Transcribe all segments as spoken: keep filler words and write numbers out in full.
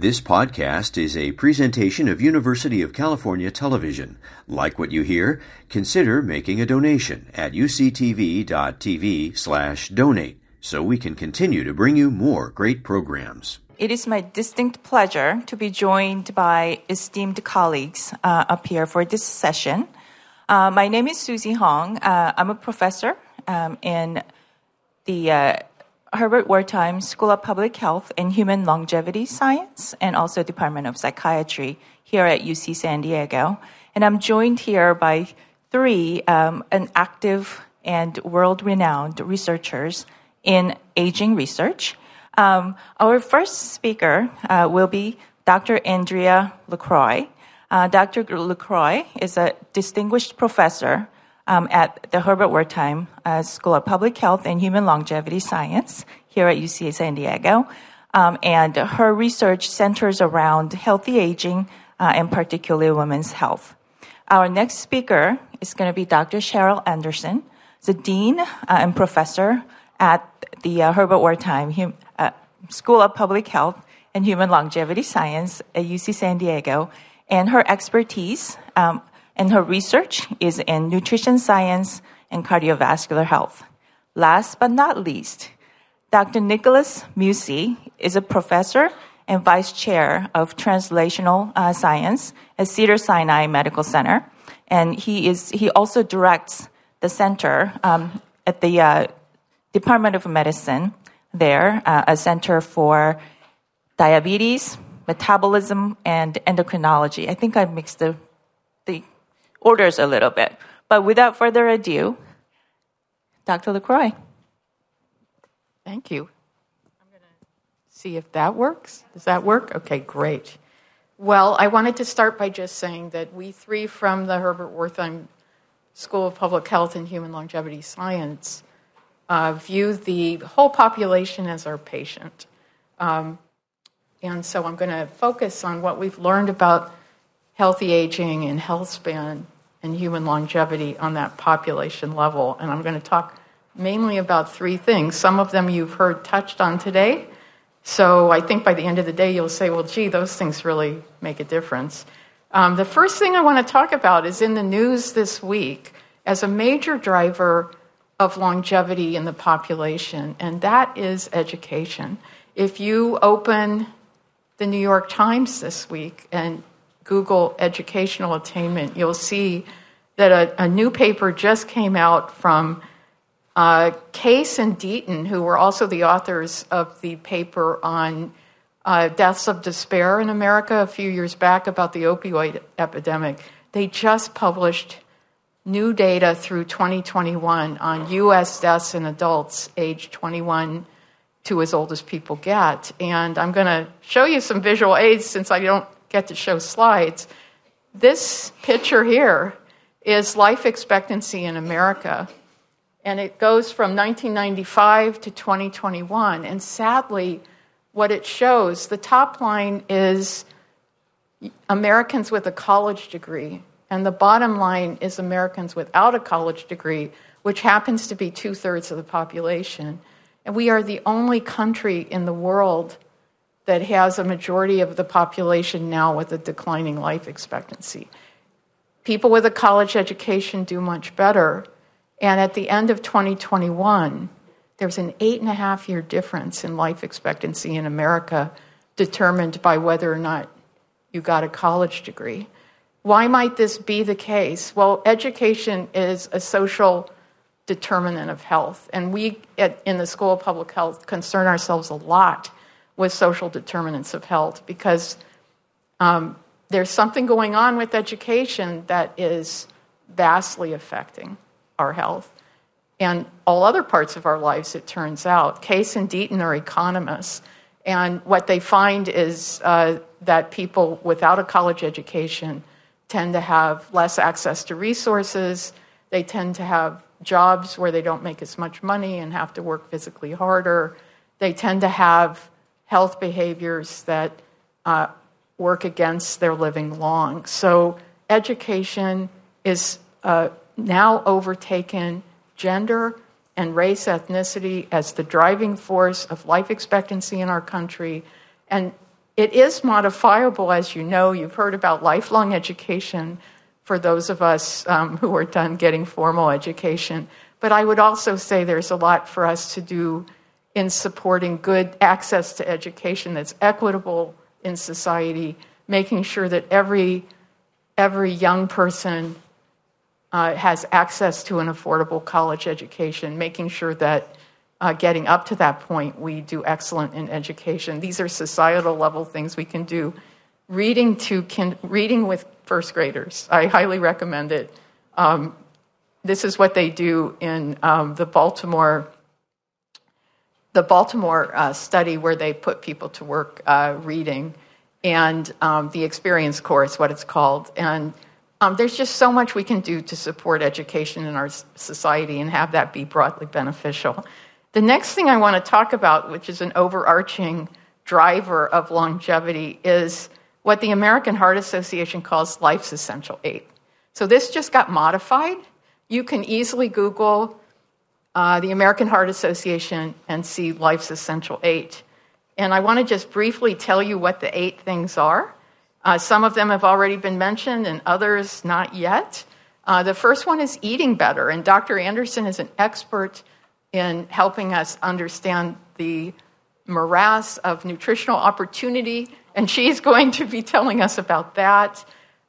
This podcast is a presentation of University of California Television. Like what you hear? Consider making a donation at u c t v dot t v slash donate so we can continue to bring you more great programs. It is my distinct pleasure to be joined by esteemed colleagues uh, up here for this session. Uh, my name is Susie Hong. Uh, I'm a professor um, in the uh, Herbert Wertheim School of Public Health and Human Longevity Science and also Department of Psychiatry here at U C San Diego. And I'm joined here by three um, an active and world-renowned researchers in aging research. Um, our first speaker uh, will be Doctor Andrea LaCroix. Uh, Doctor LaCroix is a distinguished professor Um, at the Herbert Wertheim uh, School of Public Health and Human Longevity Science here at U C San Diego. Um, and her research centers around healthy aging uh, and particularly women's health. Our next speaker is going to be Doctor Cheryl Anderson, the dean uh, and professor at the uh, Herbert Wertheim hum- uh, School of Public Health and Human Longevity Science at U C San Diego. And her expertise um, and her research is in nutrition science and cardiovascular health. Last but not least, Doctor Nicholas Musi is a professor and vice chair of translational uh, science at Cedars-Sinai Medical Center. And he is he also directs the center um, at the uh, Department of Medicine there, uh, a center for diabetes, metabolism, and endocrinology. I think I mixed the the orders a little bit. But without further ado, Doctor LaCroix. Thank you. I'm going to see if that works. Does that work? Okay, great. Well, I wanted to start by just saying that we three from the Herbert Wertheim School of Public Health and Human Longevity Science uh, view the whole population as our patient. Um, and so I'm going to focus on what we've learned about healthy aging and health span and human longevity on that population level. And I'm going to talk mainly about three things. Some of them you've heard touched on today. So I think by the end of the day, you'll say, well, gee, those things really make a difference. Um, the first thing I want to talk about is in the news this week as a major driver of longevity in the population, and that is education. If you open the New York Times this week and Google educational attainment, you'll see that a, a new paper just came out from uh, Case and Deaton, who were also the authors of the paper on uh, deaths of despair in America a few years back about the opioid epidemic. They just published new data through twenty twenty-one on U S deaths in adults age twenty-one to as old as people get. And I'm going to show you some visual aids since I don't get to show slides. This picture here is life expectancy in America, and it goes from nineteen ninety-five to twenty twenty-one, and sadly, what it shows, the top line is Americans with a college degree, and the bottom line is Americans without a college degree, which happens to be two-thirds of the population. And we are the only country in the world that has a majority of the population now with a declining life expectancy. People with a college education do much better. And at the end of twenty twenty-one, there's an eight and a half year difference in life expectancy in America determined by whether or not you got a college degree. Why might this be the case? Well, education is a social determinant of health. And we at, in the School of Public Health concern ourselves a lot with social determinants of health, because um, there's something going on with education that is vastly affecting our health and all other parts of our lives, it turns out. Case and Deaton are economists, and what they find is uh, that people without a college education tend to have less access to resources. They tend to have jobs where they don't make as much money and have to work physically harder. They tend to have health behaviors that uh, work against their living long. So education is uh, now overtaken gender and race, ethnicity as the driving force of life expectancy in our country. And It is modifiable, as you know. You've heard about lifelong education for those of us um, who are done getting formal education. But I would also say there's a lot for us to do in supporting good access to education that's equitable in society, making sure that every every young person uh, has access to an affordable college education, making sure that uh, getting up to that point, we do excellent in education. These are societal level things we can do. Reading to kin- reading with first graders, I highly recommend it. Um, this is what they do in um, the Baltimore the Baltimore uh, study where they put people to work uh, reading, and um, the experience course, what it's called. And um, there's just so much we can do to support education in our society and have that be broadly beneficial. The next thing I want to talk about, which is an overarching driver of longevity, is what the American Heart Association calls Life's Essential eight. So this just got modified. You can easily Google Uh, the American Heart Association and see Life's Essential eight. And I want to just briefly tell you what the eight things are. Uh, some of them have already been mentioned and others not yet. Uh, the first one is eating better. And Doctor Anderson is an expert in helping us understand the morass of nutritional opportunity. And she's going to be telling us about that.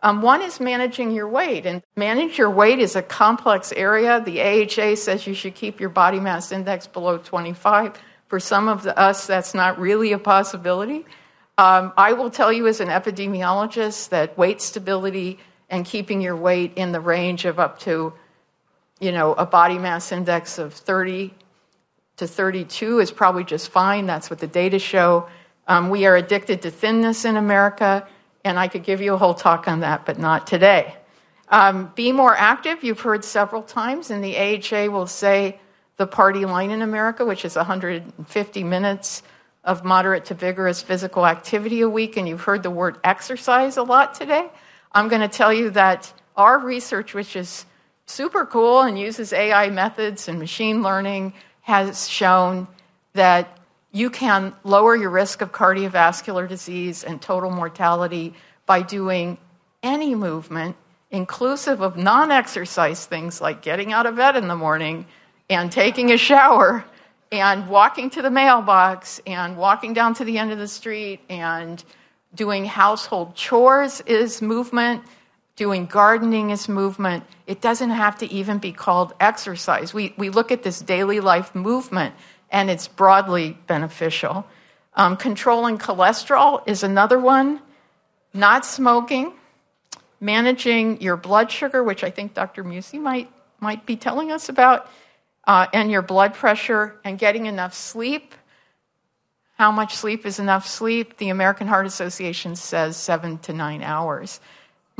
Um, one is managing your weight, and manage your weight is a complex area. The A H A says you should keep your body mass index below twenty-five. For some of the, us, that's not really a possibility. Um, I will tell you as an epidemiologist that weight stability and keeping your weight in the range of up to, you know, a body mass index of thirty to thirty-two is probably just fine. That's what the data show. Um, we are addicted to thinness in America. And I could give you a whole talk on that, but not today. Um, be more active, you've heard several times, and the A H A will say the party line in America, which is one hundred fifty minutes of moderate to vigorous physical activity a week, and you've heard the word exercise a lot today. I'm going to tell you that our research, which is super cool and uses A I methods and machine learning, has shown that you can lower your risk of cardiovascular disease and total mortality by doing any movement, inclusive of non-exercise things like getting out of bed in the morning and taking a shower and walking to the mailbox and walking down to the end of the street and doing household chores is movement, doing gardening is movement. It doesn't have to even be called exercise. We, we look at this daily life movement, and it's broadly beneficial. Um, controlling cholesterol is another one. Not smoking, managing your blood sugar, which I think Doctor Musi might might be telling us about, uh, and your blood pressure, and getting enough sleep. How much sleep is enough sleep? The American Heart Association says seven to nine hours.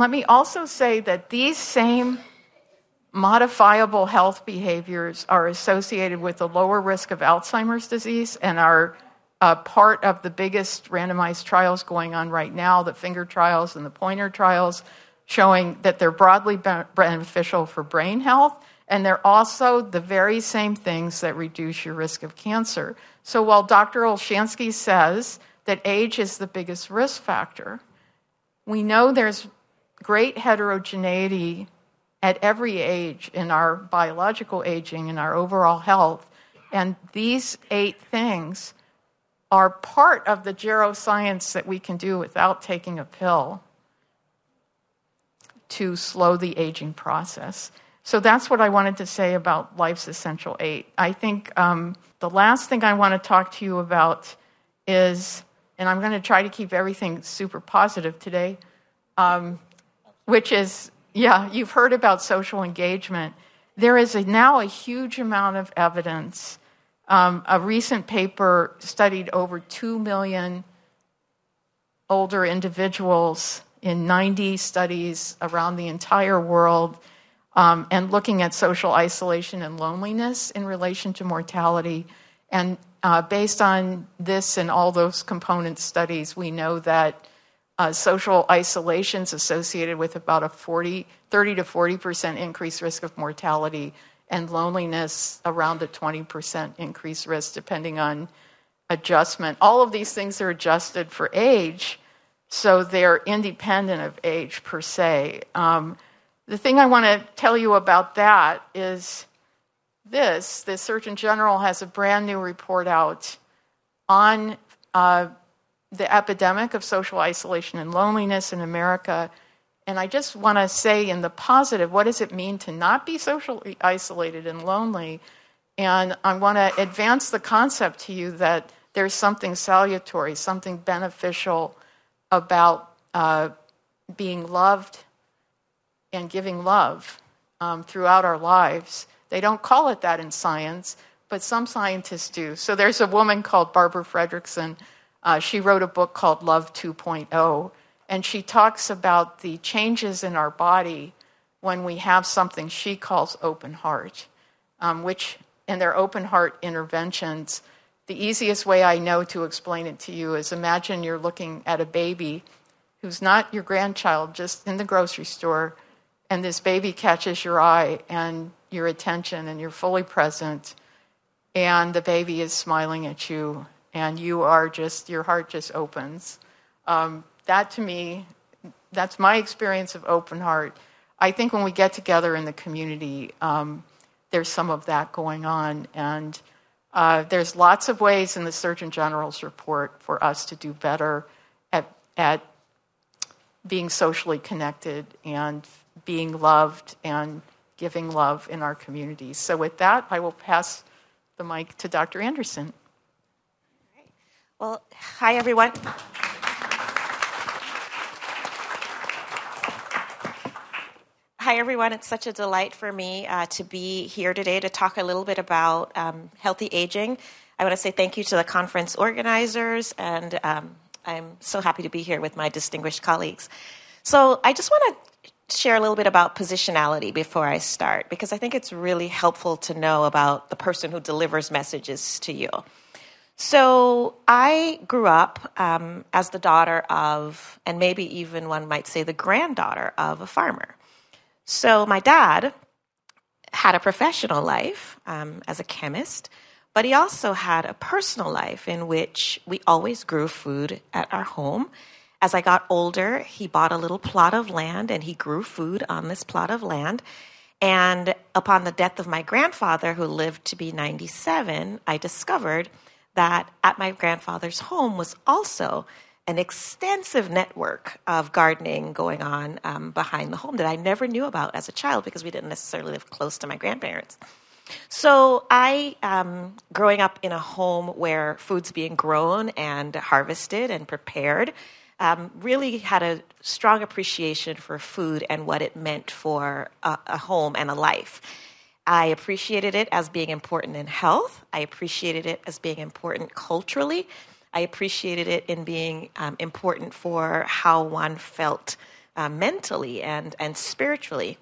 Let me also say that these same modifiable health behaviors are associated with a lower risk of Alzheimer's disease and are uh, part of the biggest randomized trials going on right now, the FINGER trials and the POINTER trials, showing that they're broadly beneficial for brain health, and they're also the very same things that reduce your risk of cancer. So while Doctor Olshansky says that age is the biggest risk factor, we know there's great heterogeneity at every age, in our biological aging, in our overall health. And these eight things are part of the geroscience that we can do without taking a pill to slow the aging process. So that's what I wanted to say about Life's Essential eight. I think um, the last thing I want to talk to you about is, and I'm going to try to keep everything super positive today, um, which is, yeah, you've heard about social engagement. There is a, now a huge amount of evidence. Um, a recent paper studied over two million older individuals in ninety studies around the entire world, um, and looking at social isolation and loneliness in relation to mortality. And uh, based on this and all those component studies, we know that Uh, social isolation is associated with about a forty, thirty to forty percent increased risk of mortality, and loneliness around a twenty percent increased risk, depending on adjustment. All of these things are adjusted for age, so they're independent of age per se. Um, the thing I want to tell you about that is this. The Surgeon General has a brand new report out on uh, the epidemic of social isolation and loneliness in America. And I just want to say in the positive, what does it mean to not be socially isolated and lonely? And I want to advance the concept to you that there's something salutary, something beneficial about uh, being loved and giving love um, throughout our lives. They don't call it that in science, but some scientists do. So there's a woman called Barbara Fredrickson. Uh, she wrote a book called Love two point oh. And she talks about the changes in our body when we have something she calls open heart, um, which in their open heart interventions, the easiest way I know to explain it to you is imagine you're looking at a baby who's not your grandchild, just in the grocery store, and this baby catches your eye and your attention and you're fully present, and the baby is smiling at you, and you are just, your heart just opens. Um, That to me, that's my experience of open heart. I think when we get together in the community, um, there's some of that going on. And uh, there's lots of ways in the Surgeon General's report for us to do better at, at being socially connected and being loved and giving love in our communities. So with that, I will pass the mic to Doctor Anderson. Well, hi, everyone. Hi, everyone. It's such a delight for me uh, to be here today to talk a little bit about um, healthy aging. I want to say thank you to the conference organizers, and um, I'm so happy to be here with my distinguished colleagues. So I just want to share a little bit about positionality before I start, because I think it's really helpful to know about the person who delivers messages to you. So I grew up um, as the daughter of, and maybe even one might say the granddaughter of, a farmer. So my dad had a professional life um, as a chemist, but he also had a personal life in which we always grew food at our home. As I got older, he bought a little plot of land, and he grew food on this plot of land. And upon the death of my grandfather, who lived to be ninety-seven, I discovered that at my grandfather's home was also an extensive network of gardening going on um, behind the home that I never knew about as a child, because we didn't necessarily live close to my grandparents. So I, um, growing up in a home where food's being grown and harvested and prepared, um, really had a strong appreciation for food and what it meant for a, a home and a life. I appreciated it as being important in health. I appreciated it as being important culturally. I appreciated it in being um, important for how one felt uh, mentally and, and spiritually.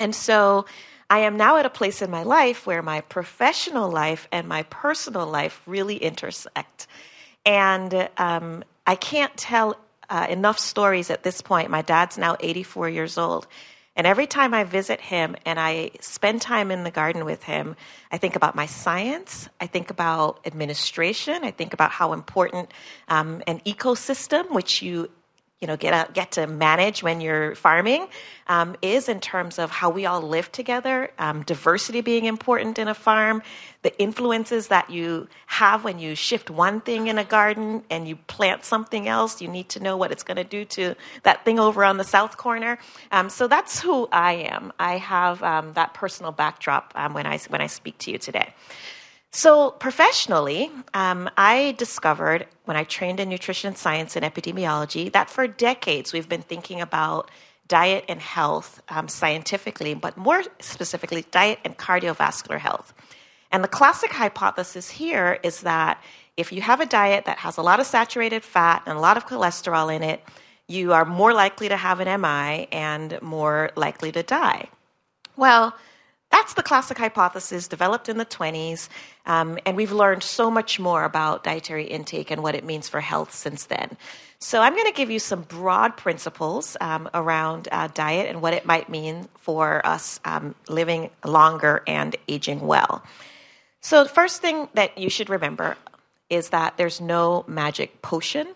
And so I am now at a place in my life where my professional life and my personal life really intersect. And um, I can't tell uh, enough stories at this point. My dad's now eighty-four years old. And every time I visit him and I spend time in the garden with him, I think about my science, I think about administration, I think about how important um, an ecosystem, which you you know get out, get to manage when you're farming, um, is in terms of how we all live together, um, diversity being important in a farm, the influences that you have when you shift one thing in a garden and you plant something else. You need to know what it's going to do to that thing over on the south corner. Um, so that's who I am. I have um, that personal backdrop um, when I when I speak to you today. So professionally, um, I discovered when I trained in nutrition science and epidemiology that for decades we've been thinking about diet and health um, scientifically, but more specifically diet and cardiovascular health. And the classic hypothesis here is that if you have a diet that has a lot of saturated fat and a lot of cholesterol in it, you are more likely to have an M I and more likely to die. Well, that's the classic hypothesis developed in the twenties, um, and we've learned so much more about dietary intake and what it means for health since then. So I'm going to give you some broad principles um, around uh, diet and what it might mean for us um, living longer and aging well. So the first thing that you should remember, is that there's no magic potion.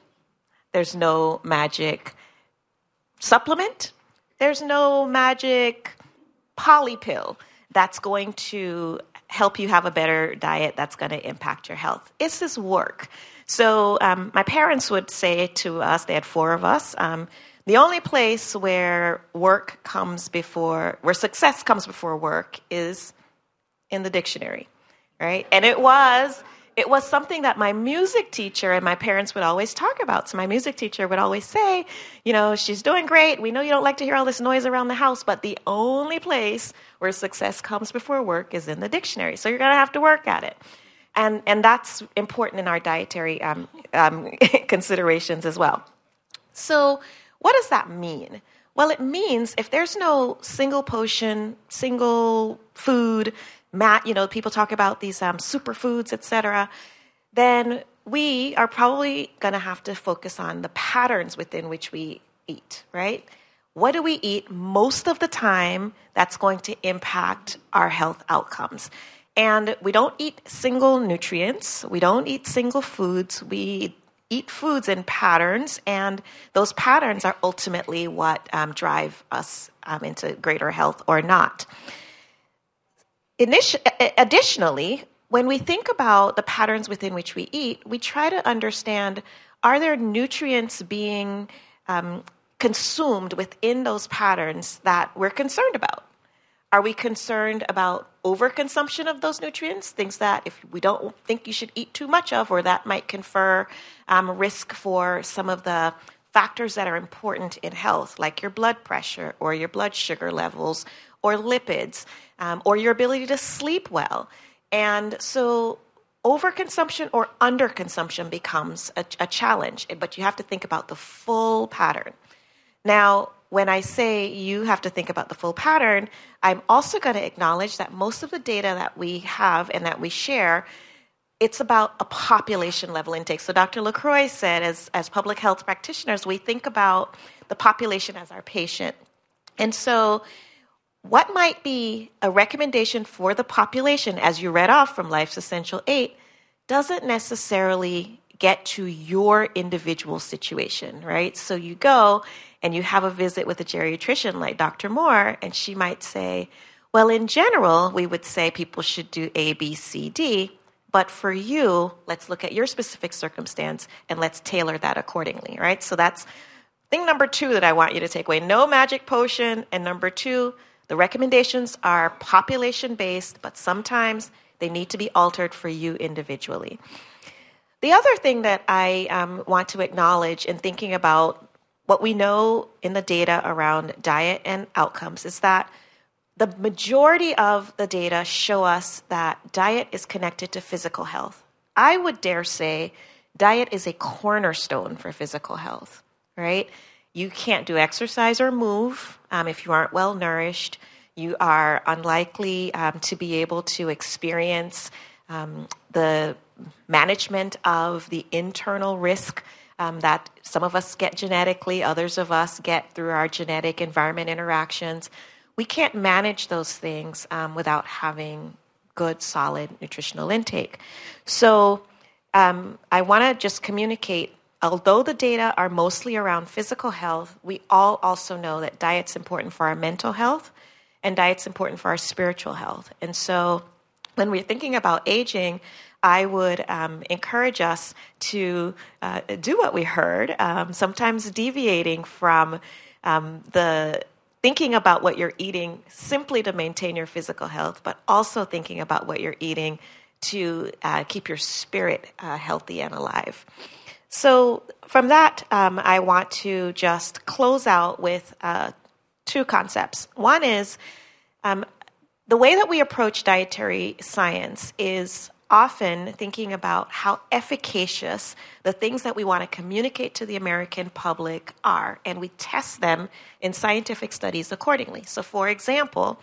There's no magic supplement. There's no magic poly pill that's going to help you have a better diet that's going to impact your health. It's this work. So um, my parents would say to us, they had four of us, um, the only place where work comes before, where success comes before work is in the dictionary, right? And it was... It was something that my music teacher and my parents would always talk about. So my music teacher would always say, you know, she's doing great. We know you don't like to hear all this noise around the house, but the only place where success comes before work is in the dictionary. So you're going to have to work at it. And and that's important in our dietary um, um, considerations as well. So what does that mean? Well, it means if there's no single potion, single food, Matt, you know, people talk about these um, superfoods, et cetera, then we are probably going to have to focus on the patterns within which we eat, right? What do we eat most of the time that's going to impact our health outcomes? And we don't eat single nutrients. We don't eat single foods. We eat foods in patterns, and those patterns are ultimately what um, drive us um, into greater health or not. Initi- additionally, when we think about the patterns within which we eat, we try to understand, are there nutrients being um, consumed within those patterns that we're concerned about? Are we concerned about overconsumption of those nutrients, things that if we don't think you should eat too much of, or that might confer um, risk for some of the factors that are important in health, like your blood pressure or your blood sugar levels or lipids, um, or your ability to sleep well. And so overconsumption or underconsumption becomes a, a challenge, but you have to think about the full pattern. Now, when I say you have to think about the full pattern, I'm also going to acknowledge that most of the data that we have and that we share, it's about a population-level intake. So Doctor LaCroix said, as, as public health practitioners, we think about the population as our patient. And so what might be a recommendation for the population, as you read off from Life's Essential eight, doesn't necessarily get to your individual situation, right? So you go and you have a visit with a geriatrician like Doctor Moore, and she might say, well, in general, we would say people should do A, B, C, D, but for you, let's look at your specific circumstance and let's tailor that accordingly, right? So that's thing number two that I want you to take away. No magic potion. And number two, the recommendations are population-based, but sometimes they need to be altered for you individually. The other thing that I um, want to acknowledge in thinking about what we know in the data around diet and outcomes is that the majority of the data show us that diet is connected to physical health. I would dare say diet is a cornerstone for physical health, right? You can't do exercise or move um, if you aren't well-nourished. You are unlikely um, to be able to experience um, the management of the internal risk um, that some of us get genetically, others of us get through our genetic environment interactions. We can't manage those things um, without having good, solid nutritional intake. So um, I want to just communicate, although the data are mostly around physical health, we all also know that diet's important for our mental health and diet's important for our spiritual health. And so when we're thinking about aging, I would um, encourage us to uh, do what we heard, um, sometimes deviating from um, the thinking about what you're eating simply to maintain your physical health, but also thinking about what you're eating to uh, keep your spirit uh, healthy and alive. So from that, um, I want to just close out with uh, two concepts. One is um, the way that we approach dietary science is often thinking about how efficacious the things that we want to communicate to the American public are, and we test them in scientific studies accordingly. So for example,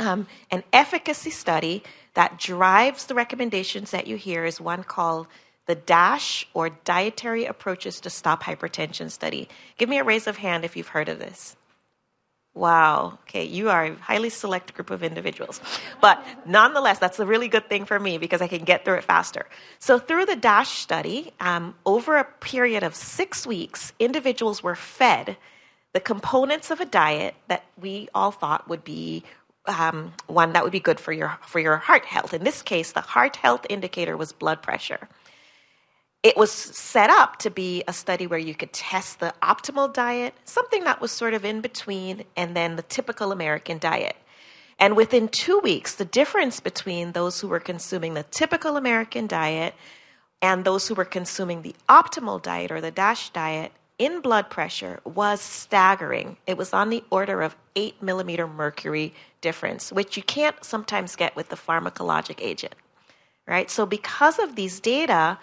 um, an efficacy study that drives the recommendations that you hear is one called the DASH, or Dietary Approaches to Stop Hypertension study. Give me a raise of hand if you've heard of this. Wow. Okay, you are a highly select group of individuals. But nonetheless, that's a really good thing for me because I can get through it faster. So through the DASH study, um, over a period of six weeks, individuals were fed the components of a diet that we all thought would be um, one that would be good for your for your heart health. In this case, the heart health indicator was blood pressure. It was set up to be a study where you could test the optimal diet, something that was sort of in between, and then the typical American diet. And within two weeks, the difference between those who were consuming the typical American diet and those who were consuming the optimal diet or the DASH diet in blood pressure was staggering. It was on the order of eight millimeter mercury difference, which you can't sometimes get with the pharmacologic agent, right? So because of these data,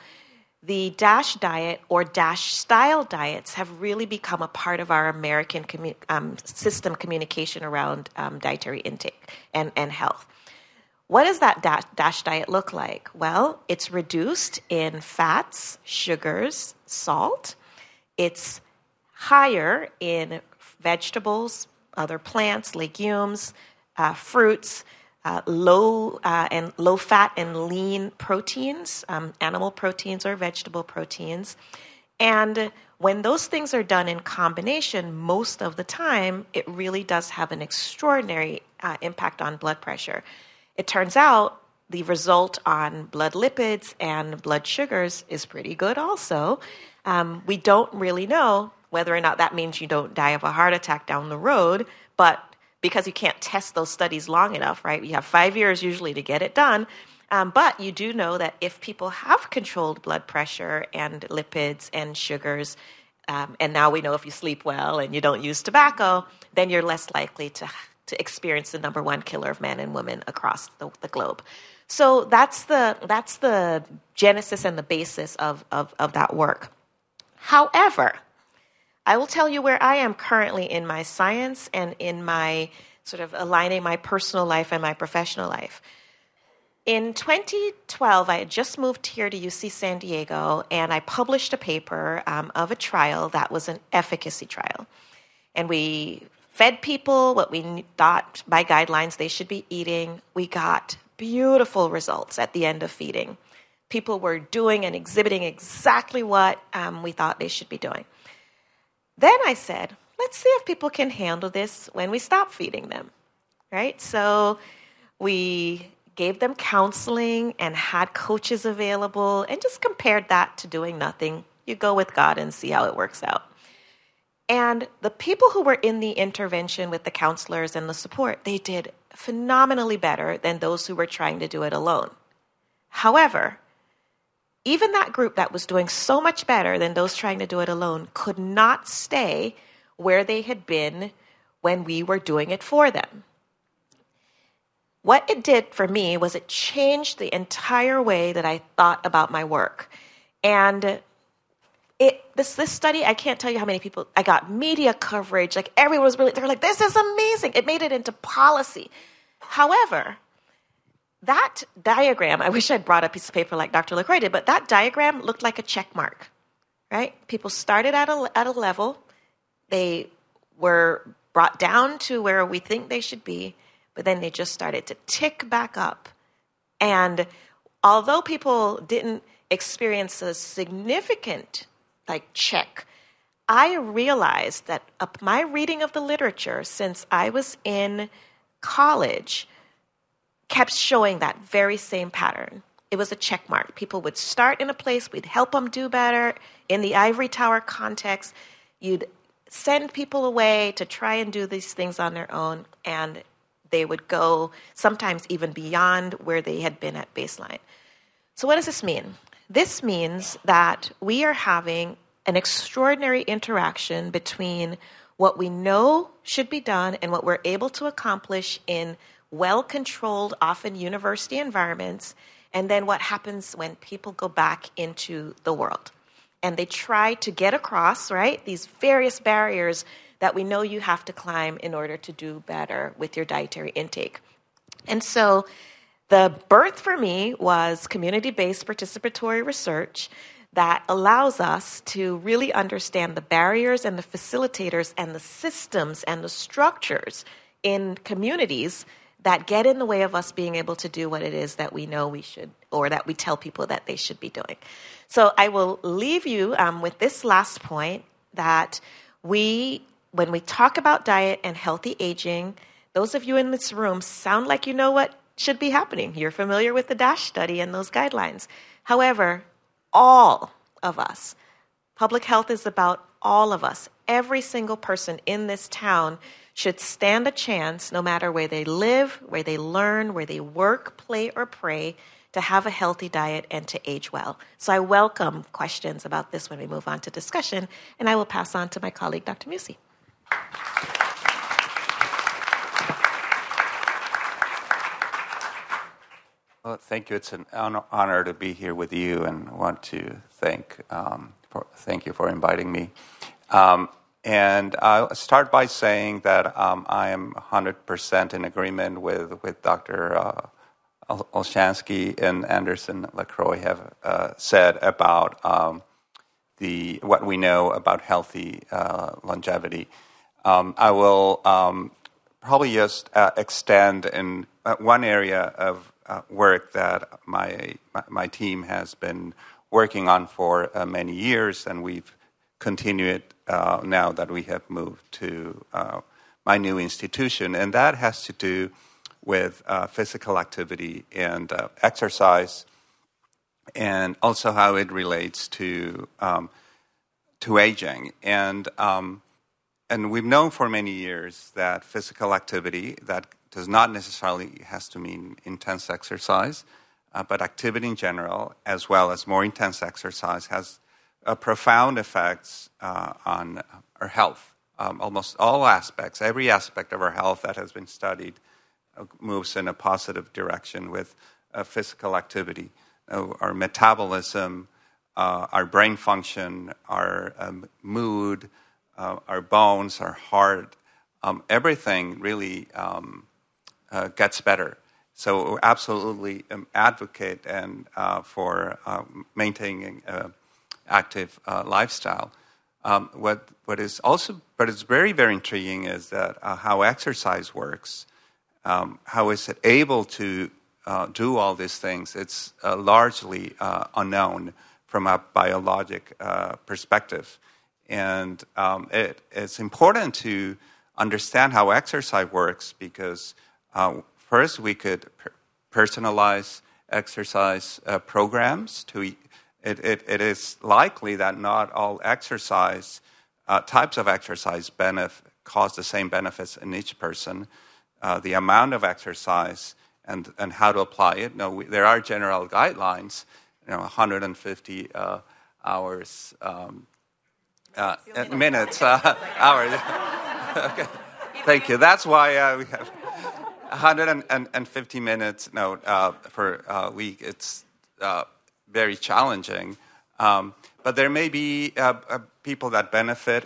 the DASH diet or DASH style diets have really become a part of our American commu- um, system communication around um, dietary intake and, and health. What does that DASH, DASH diet look like? Well, it's reduced in fats, sugars, salt. It's higher in vegetables, other plants, legumes, uh, fruits, Uh, low uh, and low fat and lean proteins, um, animal proteins or vegetable proteins. And when those things are done in combination, most of the time, it really does have an extraordinary uh, impact on blood pressure. It turns out the result on blood lipids and blood sugars is pretty good also. Um, we don't really know whether or not that means you don't die of a heart attack down the road, but because you can't test those studies long enough, right? You have five years usually to get it done. Um, but you do know that if people have controlled blood pressure and lipids and sugars, um, and now we know if you sleep well and you don't use tobacco, then you're less likely to to experience the number one killer of men and women across the, the globe. So that's the that's the genesis and the basis of, of, of that work. However, I will tell you where I am currently in my science and in my sort of aligning my personal life and my professional life. In twenty twelve, I had just moved here to U C San Diego, and I published a paper um, of a trial that was an efficacy trial. And we fed people what we thought by guidelines they should be eating. We got beautiful results at the end of feeding. People were doing and exhibiting exactly what um, we thought they should be doing. Then I said, let's see if people can handle this when we stop feeding them, right? So we gave them counseling and had coaches available and just compared that to doing nothing. You go with God and see how it works out. And the people who were in the intervention with the counselors and the support, they did phenomenally better than those who were trying to do it alone. However, even that group that was doing so much better than those trying to do it alone could not stay where they had been when we were doing it for them. What it did for me was it changed the entire way that I thought about my work. And it this this study, I can't tell you how many people, I got media coverage, like everyone was really, they were like, this is amazing. It made it into policy. However, that diagram, I wish I'd brought a piece of paper like Doctor LaCroix did, but that diagram looked like a check mark, right? People started at a, at a level. They were brought down to where we think they should be, but then they just started to tick back up. And although people didn't experience a significant like check, I realized that up my reading of the literature since I was in college kept showing that very same pattern. It was a check mark. People would start in a place, we'd help them do better. In the ivory tower context, you'd send people away to try and do these things on their own, and they would go sometimes even beyond where they had been at baseline. So what does this mean? This means that we are having an extraordinary interaction between what we know should be done and what we're able to accomplish in well-controlled, often university environments, and then what happens when people go back into the world. And they try to get across, right, these various barriers that we know you have to climb in order to do better with your dietary intake. And so the birth for me was community-based participatory research. that allows us to really understand the barriers and the facilitators and the systems and the structures in communities that get in the way of us being able to do what it is that we know we should, or that we tell people that they should be doing. So I will leave you um, with this last point, that we, when we talk about diet and healthy aging, those of you in this room sound like you know what should be happening. You're familiar with the DASH study and those guidelines. However, all of us, public health is about all of us. Every single person in this town should stand a chance, no matter where they live, where they learn, where they work, play, or pray, to have a healthy diet and to age well. So I welcome questions about this when we move on to discussion, and I will pass on to my colleague, Doctor Musi. Well, thank you. It's an honor to be here with you, and I want to thank um, for, thank you for inviting me. Um, and I'll start by saying that um, I am one hundred percent in agreement with, with Doctor Uh, Olshansky and Anderson LaCroix have uh, said about um, the what we know about healthy uh, longevity. Um, I will um, probably just uh, extend in uh, one area of Uh, work that my my team has been working on for uh, many years, and we've continued uh, now that we have moved to uh, my new institution, and that has to do with uh, physical activity and uh, exercise, and also how it relates to um, to aging. And um, and we've known for many years that physical activity, that does not necessarily has to mean intense exercise, uh, but activity in general, as well as more intense exercise, has uh, profound effects uh, on our health. Um, almost all aspects, every aspect of our health that has been studied uh, moves in a positive direction with uh, physical activity. Uh, our metabolism, uh, our brain function, our um, mood, uh, our bones, our heart, um, everything really Um, Uh, gets better. So absolutely um, advocate and uh, for uh, maintaining uh, active uh, lifestyle. Um, what what is also, but it's very, very intriguing is that uh, how exercise works, um, how is it able to uh, do all these things? It's uh, largely uh, unknown from a biologic uh, perspective. And um, it, it's important to understand how exercise works because Uh, first, we could per- personalize exercise uh, programs. To e- it, it, it is likely that not all exercise uh, types of exercise benef- cause the same benefits in each person. Uh, the amount of exercise and, and how to apply it. No, we, there are general guidelines. You know, one hundred fifty uh, hours, um, uh, minutes, uh, hours. Okay. Thank you. That's why uh, we have one hundred fifty minutes, no, uh, for a week. It's uh, very challenging. Um, but there may be uh, uh, people that benefit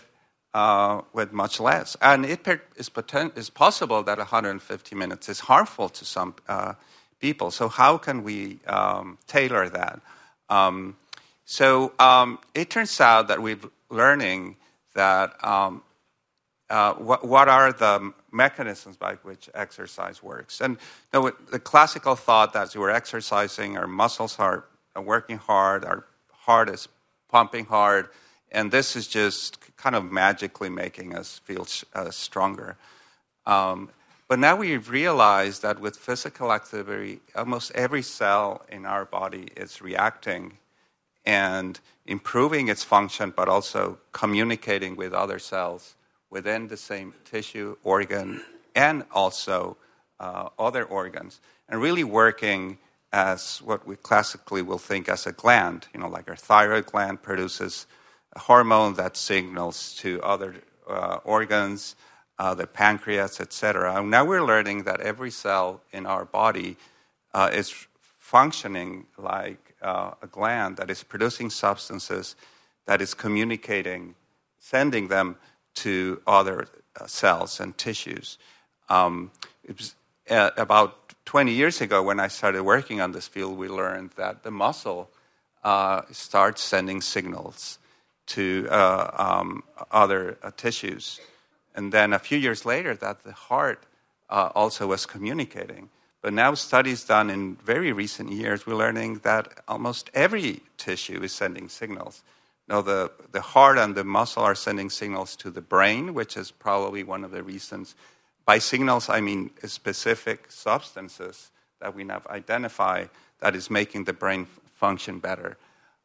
uh, with much less. And it is potent- is possible that one hundred fifty minutes is harmful to some uh, people. So how can we um, tailor that? Um, so um, it turns out that we're learning that um, Uh, what, what are the mechanisms by which exercise works? And you know, the classical thought that we're exercising, our muscles are working hard, our heart is pumping hard, and this is just kind of magically making us feel uh, stronger. Um, but now we've realized that with physical activity, almost every cell in our body is reacting and improving its function, but also communicating with other cells within the same tissue, organ, and also uh, other organs, and really working as what we classically will think as a gland. You know, like our thyroid gland produces a hormone that signals to other uh, organs, uh, the pancreas, et cetera. Now we're learning that every cell in our body uh, is functioning like uh, a gland that is producing substances, that is communicating, sending them to other cells and tissues. Um, it was, uh, about twenty years ago when I started working on this field, we learned that the muscle uh, starts sending signals to uh, um, other uh, tissues. And then a few years later, that the heart uh, also was communicating. But now studies done in very recent years, we're learning that almost every tissue is sending signals. Now, the, the heart and the muscle are sending signals to the brain, which is probably one of the reasons. By signals, I mean specific substances that we now identify that is making the brain function better.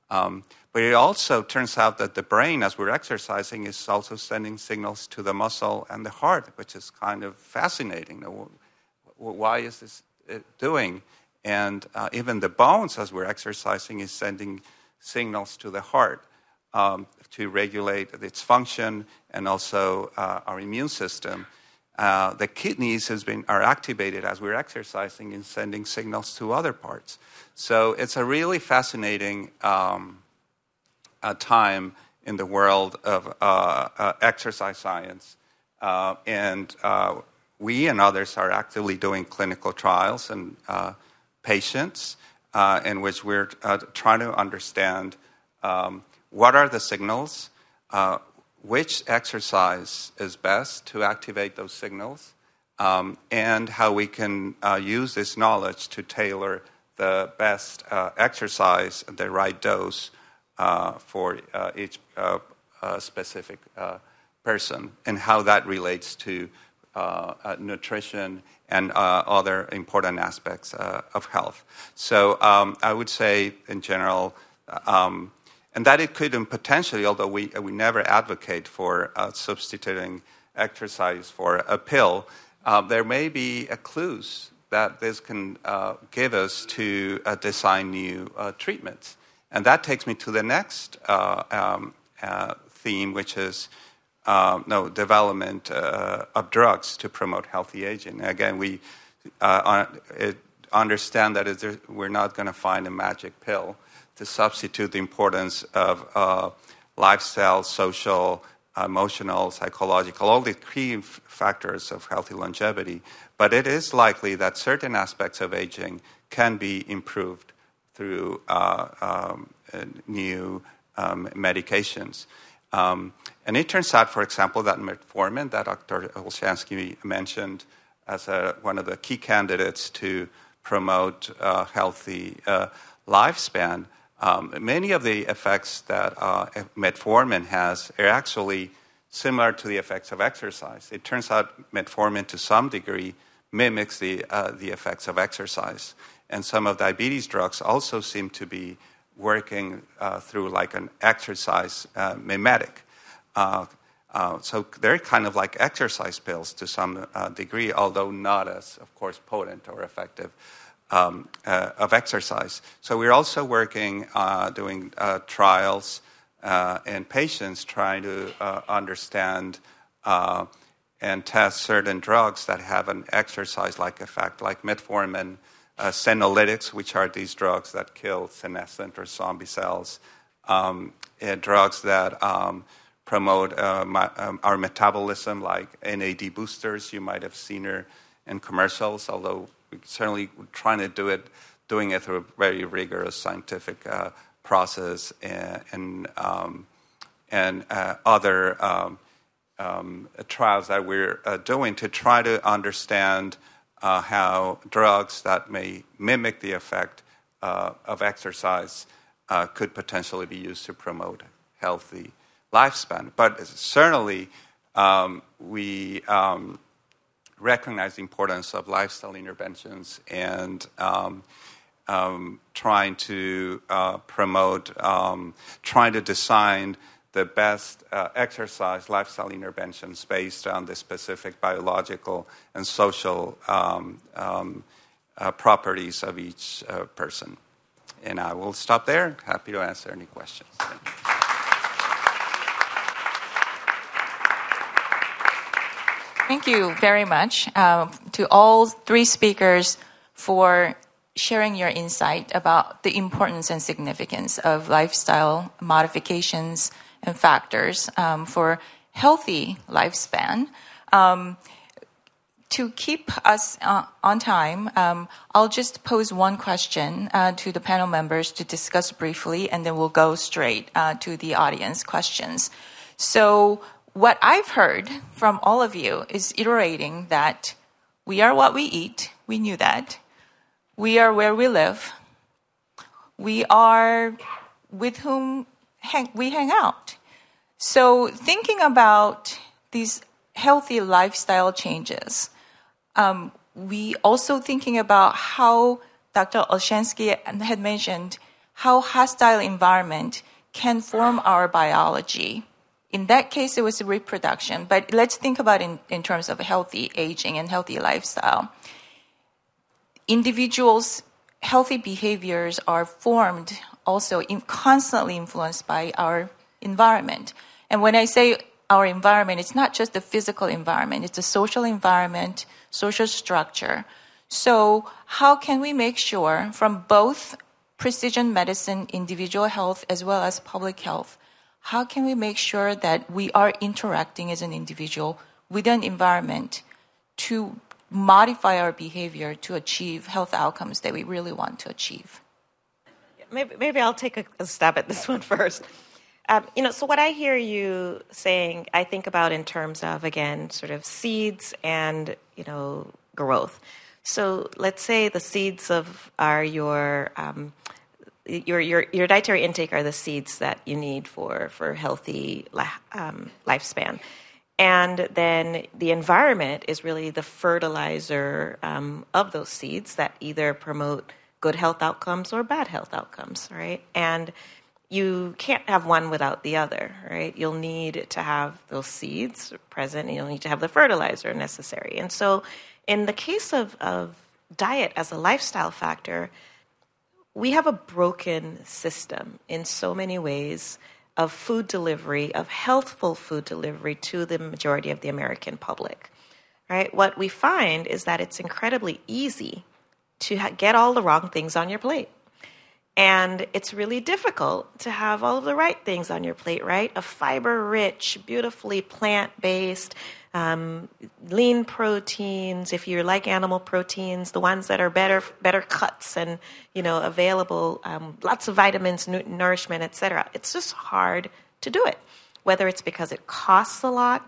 Um, but it also turns out that the brain, as we're exercising, is also sending signals to the muscle and the heart, which is kind of fascinating. Why is this doing? And uh, even the bones, as we're exercising, is sending signals to the heart um, to regulate its function and also uh, our immune system. Uh, the kidneys has been, are activated as we're exercising and sending signals to other parts. So it's a really fascinating um, uh, time in the world of uh, uh, exercise science. Uh, and uh, we and others are actively doing clinical trials and uh, patients uh, in which we're uh, trying to understand um, what are the signals, uh, which exercise is best to activate those signals, um, and how we can uh, use this knowledge to tailor the best uh, exercise and the right dose uh, for uh, each uh, uh, specific uh, person, and how that relates to uh, uh, nutrition and uh, other important aspects uh, of health. So um, I would say, in general, um, and that it could, and potentially, although we we never advocate for uh, substituting exercise for a pill, uh, there may be a clues that this can uh, give us to uh, design new uh, treatments. And that takes me to the next uh, um, uh, theme, which is uh, no development uh, of drugs to promote healthy aging. Again, we uh, understand that we're not going to find a magic pill to substitute the importance of uh, lifestyle, social, emotional, psychological, all the key f- factors of healthy longevity. But it is likely that certain aspects of aging can be improved through uh, um, new um, medications. Um, and it turns out, for example, that metformin, that Doctor Olshansky mentioned as a, one of the key candidates to promote uh, healthy uh, lifespan, Um, many of the effects that uh, metformin has are actually similar to the effects of exercise. It turns out metformin, to some degree, mimics the uh, the effects of exercise. And some of diabetes drugs also seem to be working uh, through like an exercise uh, mimetic. Uh, uh, so they're kind of like exercise pills to some uh, degree, although not as, of course, potent or effective. Um, uh, of exercise. So we're also working, uh, doing uh, trials uh, in patients trying to uh, understand uh, and test certain drugs that have an exercise-like effect, like metformin, uh, senolytics, which are these drugs that kill senescent or zombie cells, um, and drugs that um, promote uh, my, um, our metabolism, like N A D boosters. You might have seen her in commercials, although we're certainly trying to do it, doing it through a very rigorous scientific uh, process, and and, um, and uh, other um, um, trials that we're uh, doing to try to understand uh, how drugs that may mimic the effect uh, of exercise uh, could potentially be used to promote healthy lifespan. But certainly, um, we. Um, recognize the importance of lifestyle interventions and um, um, trying to uh, promote, um, trying to design the best uh, exercise lifestyle interventions based on the specific biological and social um, um, uh, properties of each uh, person. And I will stop there. Happy to answer any questions. Thank you. Thank you very much uh, to all three speakers for sharing your insight about the importance and significance of lifestyle modifications and factors um, for healthy lifespan. Um, to keep us uh, on time, um, I'll just pose one question uh, to the panel members to discuss briefly, and then we'll go straight uh, to the audience questions. So what I've heard from all of you is iterating that we are what we eat. We knew that. We are where we live. We are with whom hang, we hang out. So thinking about these healthy lifestyle changes, um, we also thinking about how Doctor Olshansky had mentioned how hostile environment can form our biology. In that case, it was reproduction, but let's think about in, in terms of healthy aging and healthy lifestyle. Individuals' healthy behaviors are formed also in, constantly influenced by our environment. And when I say our environment, it's not just the physical environment, it's the social environment, social structure. So how can we make sure from both precision medicine, individual health, as well as public health, how can we make sure that we are interacting as an individual with an environment to modify our behavior to achieve health outcomes that we really want to achieve? Maybe, maybe I'll take a, a stab at this one first. Um, you know, so what I hear you saying, I think about in terms of, again, sort of seeds and, you know, growth. So let's say the seeds of are your... Um, Your, your your dietary intake are the seeds that you need for for healthy um, lifespan, and then the environment is really the fertilizer um, of those seeds that either promote good health outcomes or bad health outcomes, right? And you can't have one without the other, right? You'll need to have those seeds present, and you'll need to have the fertilizer necessary. And so, in the case of of diet as a lifestyle factor, we have a broken system in so many ways of food delivery, of healthful food delivery to the majority of the American public, right? What we find is that it's incredibly easy to ha- get all the wrong things on your plate. And it's really difficult to have all of the right things on your plate, right? A fiber-rich, beautifully plant-based, um, lean proteins. If you like animal proteins, the ones that are better, better cuts and, you know, available, um, lots of vitamins, nu- nourishment, et cetera. It's just hard to do it, whether it's because it costs a lot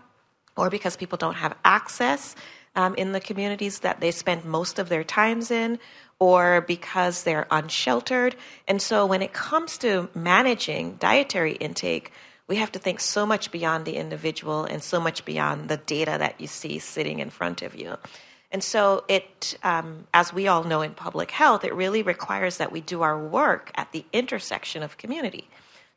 or because people don't have access um, in the communities that they spend most of their times in, or because they're unsheltered. And so when it comes to managing dietary intake, we have to think so much beyond the individual and so much beyond the data that you see sitting in front of you. And so it, um, as we all know in public health, it really requires that we do our work at the intersection of community.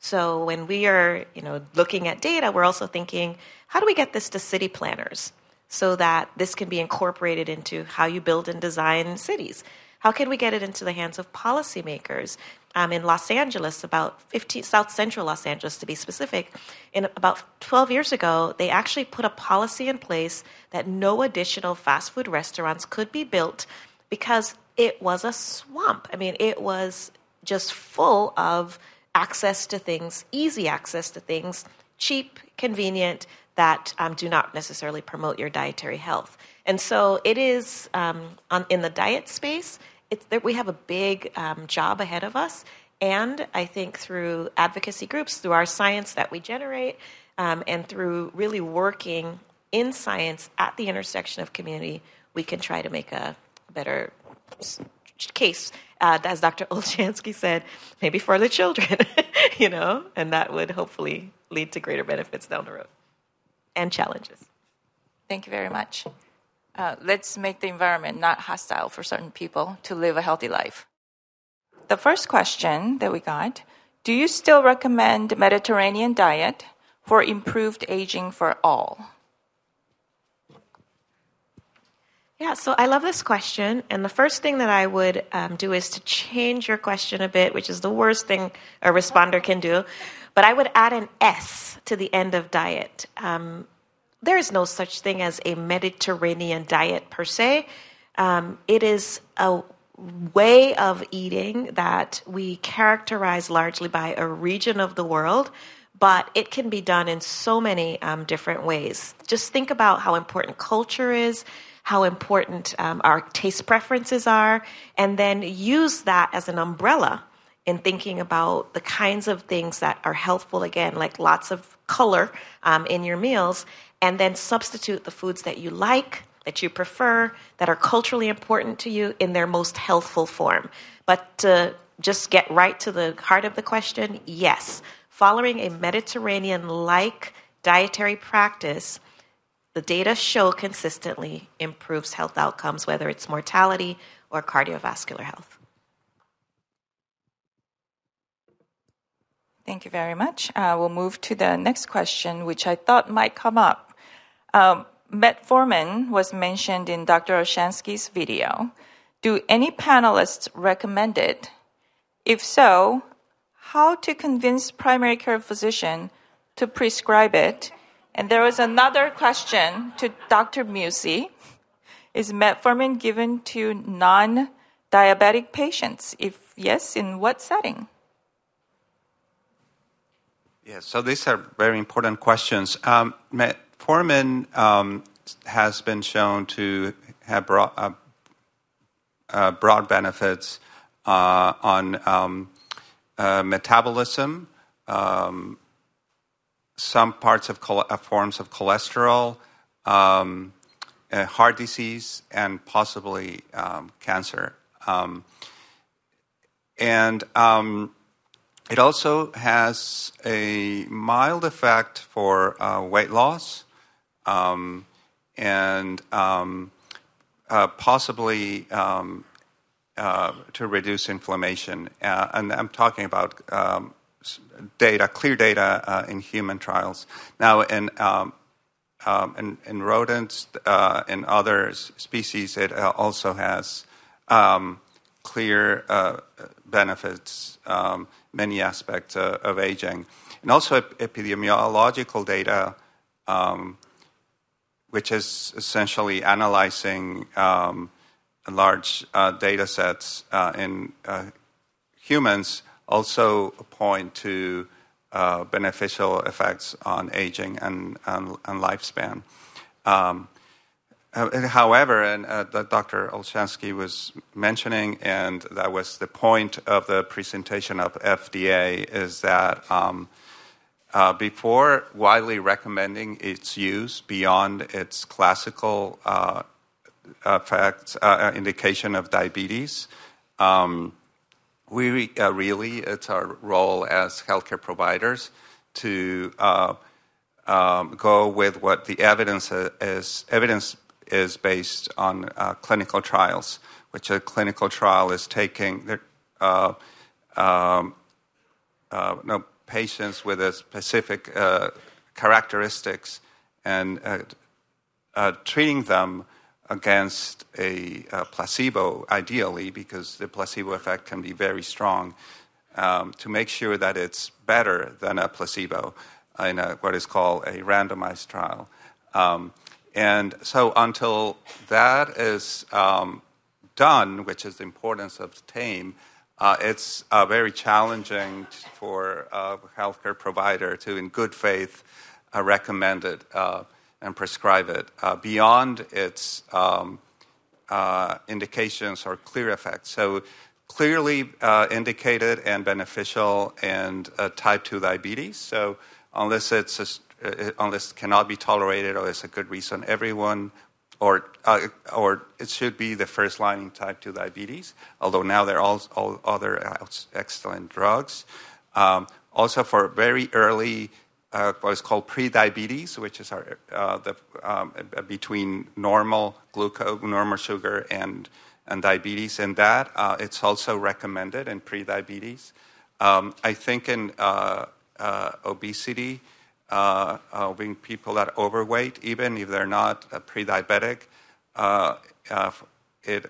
So when we are, you know, looking at data, we're also thinking, how do we get this to city planners so that this can be incorporated into how you build and design cities? How can we get it into the hands of policymakers? Um, in Los Angeles, about fifteen, South Central Los Angeles to be specific, in about twelve years ago, they actually put a policy in place that no additional fast food restaurants could be built because it was a swamp. I mean, it was just full of access to things, easy access to things, cheap, convenient, that um, do not necessarily promote your dietary health. And so it is, um, on, in the diet space, it's there, we have a big um, job ahead of us. And I think through advocacy groups, through our science that we generate, um, and through really working in science at the intersection of community, we can try to make a better case, uh, as Doctor Olshansky said, maybe for the children, you know, and that would hopefully lead to greater benefits down the road. And challenges. Thank you very much. Uh, let's make the environment not hostile for certain people to live a healthy life. The first question that we got, do you still recommend Mediterranean diet for improved aging for all? Yeah, so I love this question. And the first thing that I would um, do is to change your question a bit, which is the worst thing a responder can do. But I would add an S to the end of diet. Um, there is no such thing as a Mediterranean diet per se. Um, it is a way of eating that we characterize largely by a region of the world, but it can be done in so many um, different ways. Just think about how important culture is, how important um, our taste preferences are, and then use that as an umbrella in thinking about the kinds of things that are healthful, again, like lots of color um, in your meals, and then substitute the foods that you like, that you prefer, that are culturally important to you in their most healthful form. But to just get right to the heart of the question, yes, following a Mediterranean-like dietary practice, the data show consistently improves health outcomes, whether it's mortality or cardiovascular health. Thank you very much. Uh, we'll move to the next question, which I thought might come up. Um, metformin was mentioned in Doctor Oshansky's video. Do any panelists recommend it? If so, how to convince primary care physician to prescribe it? And there was another question to Doctor Musi. Is metformin given to non-diabetic patients? If yes, in what setting? Yeah, so these are very important questions. Um, metformin um, has been shown to have broad, uh, uh, broad benefits uh, on um, uh, metabolism, um, some parts of chol- uh, forms of cholesterol, um, uh, heart disease, and possibly um, cancer. Um, and... Um, It also has a mild effect for uh, weight loss um, and um, uh, possibly um, uh, to reduce inflammation. Uh, and I'm talking about um, data, clear data uh, in human trials. Now, in um, um, in, in rodents uh, and other species, it also has um, clear uh, benefits. Um, many aspects uh, of aging. And also ep- epidemiological data, um, which is essentially analyzing um, large uh, data sets uh, in uh, humans, also point to uh, beneficial effects on aging and, and, and lifespan. Um, However, and uh, that Doctor Olshansky was mentioning, and that was the point of the presentation of F D A, is that um, uh, before widely recommending its use beyond its classical uh, effects, uh, indication of diabetes, um, we uh, really, it's our role as healthcare providers to uh, um, go with what the evidence is, evidence is based on uh, clinical trials, which a clinical trial is taking uh, um, uh, no, patients with a specific uh, characteristics and uh, uh, treating them against a, a placebo, ideally, because the placebo effect can be very strong, um, to make sure that it's better than a placebo in a, what is called a randomized trial. Um, And so until that is um, done, which is the importance of TAME, uh, it's uh, very challenging for a healthcare provider to, in good faith, uh, recommend it uh, and prescribe it uh, beyond its um, uh, indications or clear effects. So clearly uh, indicated and beneficial in uh, type two diabetes. So unless it's a Uh, unless it cannot be tolerated or it's a good reason, everyone, or uh, or it should be the first line in type two diabetes, although now there are all, all other excellent drugs. Um, also for very early, uh, what is called pre-diabetes, which is our, uh, the um, between normal glucose, normal sugar, and, and diabetes. And that, uh, it's also recommended in pre-diabetes. Um, I think in uh, uh, obesity, Uh, uh, being people that are overweight, even if they're not uh, pre-diabetic, uh, uh, it,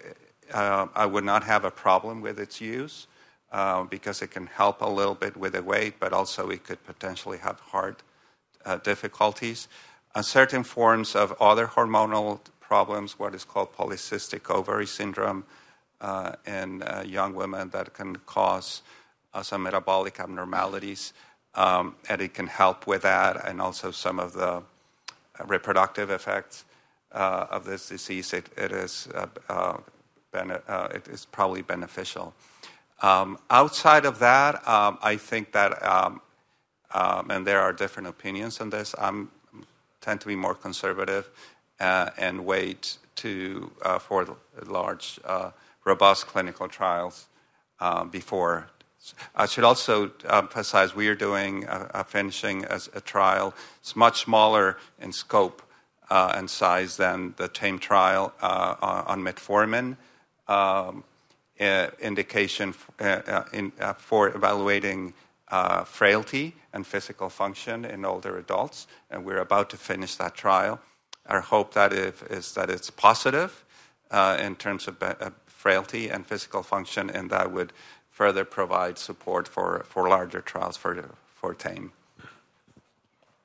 uh, I would not have a problem with its use uh, because it can help a little bit with the weight, but also it could potentially have heart uh, difficulties. Uh, certain forms of other hormonal problems, what is called polycystic ovary syndrome uh, in uh, young women that can cause uh, some metabolic abnormalities. Um, and it can help with that, and also some of the reproductive effects. uh, of this disease, it, it is uh, uh, bene- uh, it is probably beneficial. Um, outside of that, um, I think that, um, um, and there are different opinions on this. I tend to be more conservative uh, and wait to uh, for large, uh, robust clinical trials uh, before. I should also emphasize we are doing, uh, finishing as a trial. It's much smaller in scope uh, and size than the TAME trial uh, on metformin. Um, Uh, indication f- uh, in, uh, for evaluating uh, frailty and physical function in older adults, and we're about to finish that trial. Our hope that if, is that it's positive uh, in terms of be- uh, frailty and physical function, and that would further provide support for, for larger trials for for TAME.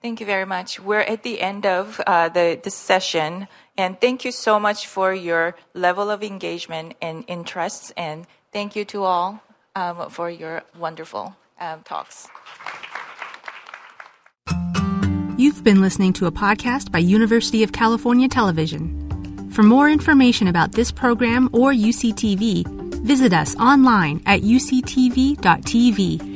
Thank you very much. We're at the end of uh, the this session, and thank you so much for your level of engagement and interests, and thank you to all um, for your wonderful um, talks. You've been listening to a podcast by University of California Television. For more information about this program or U C T V, visit us online at U C T V dot T V.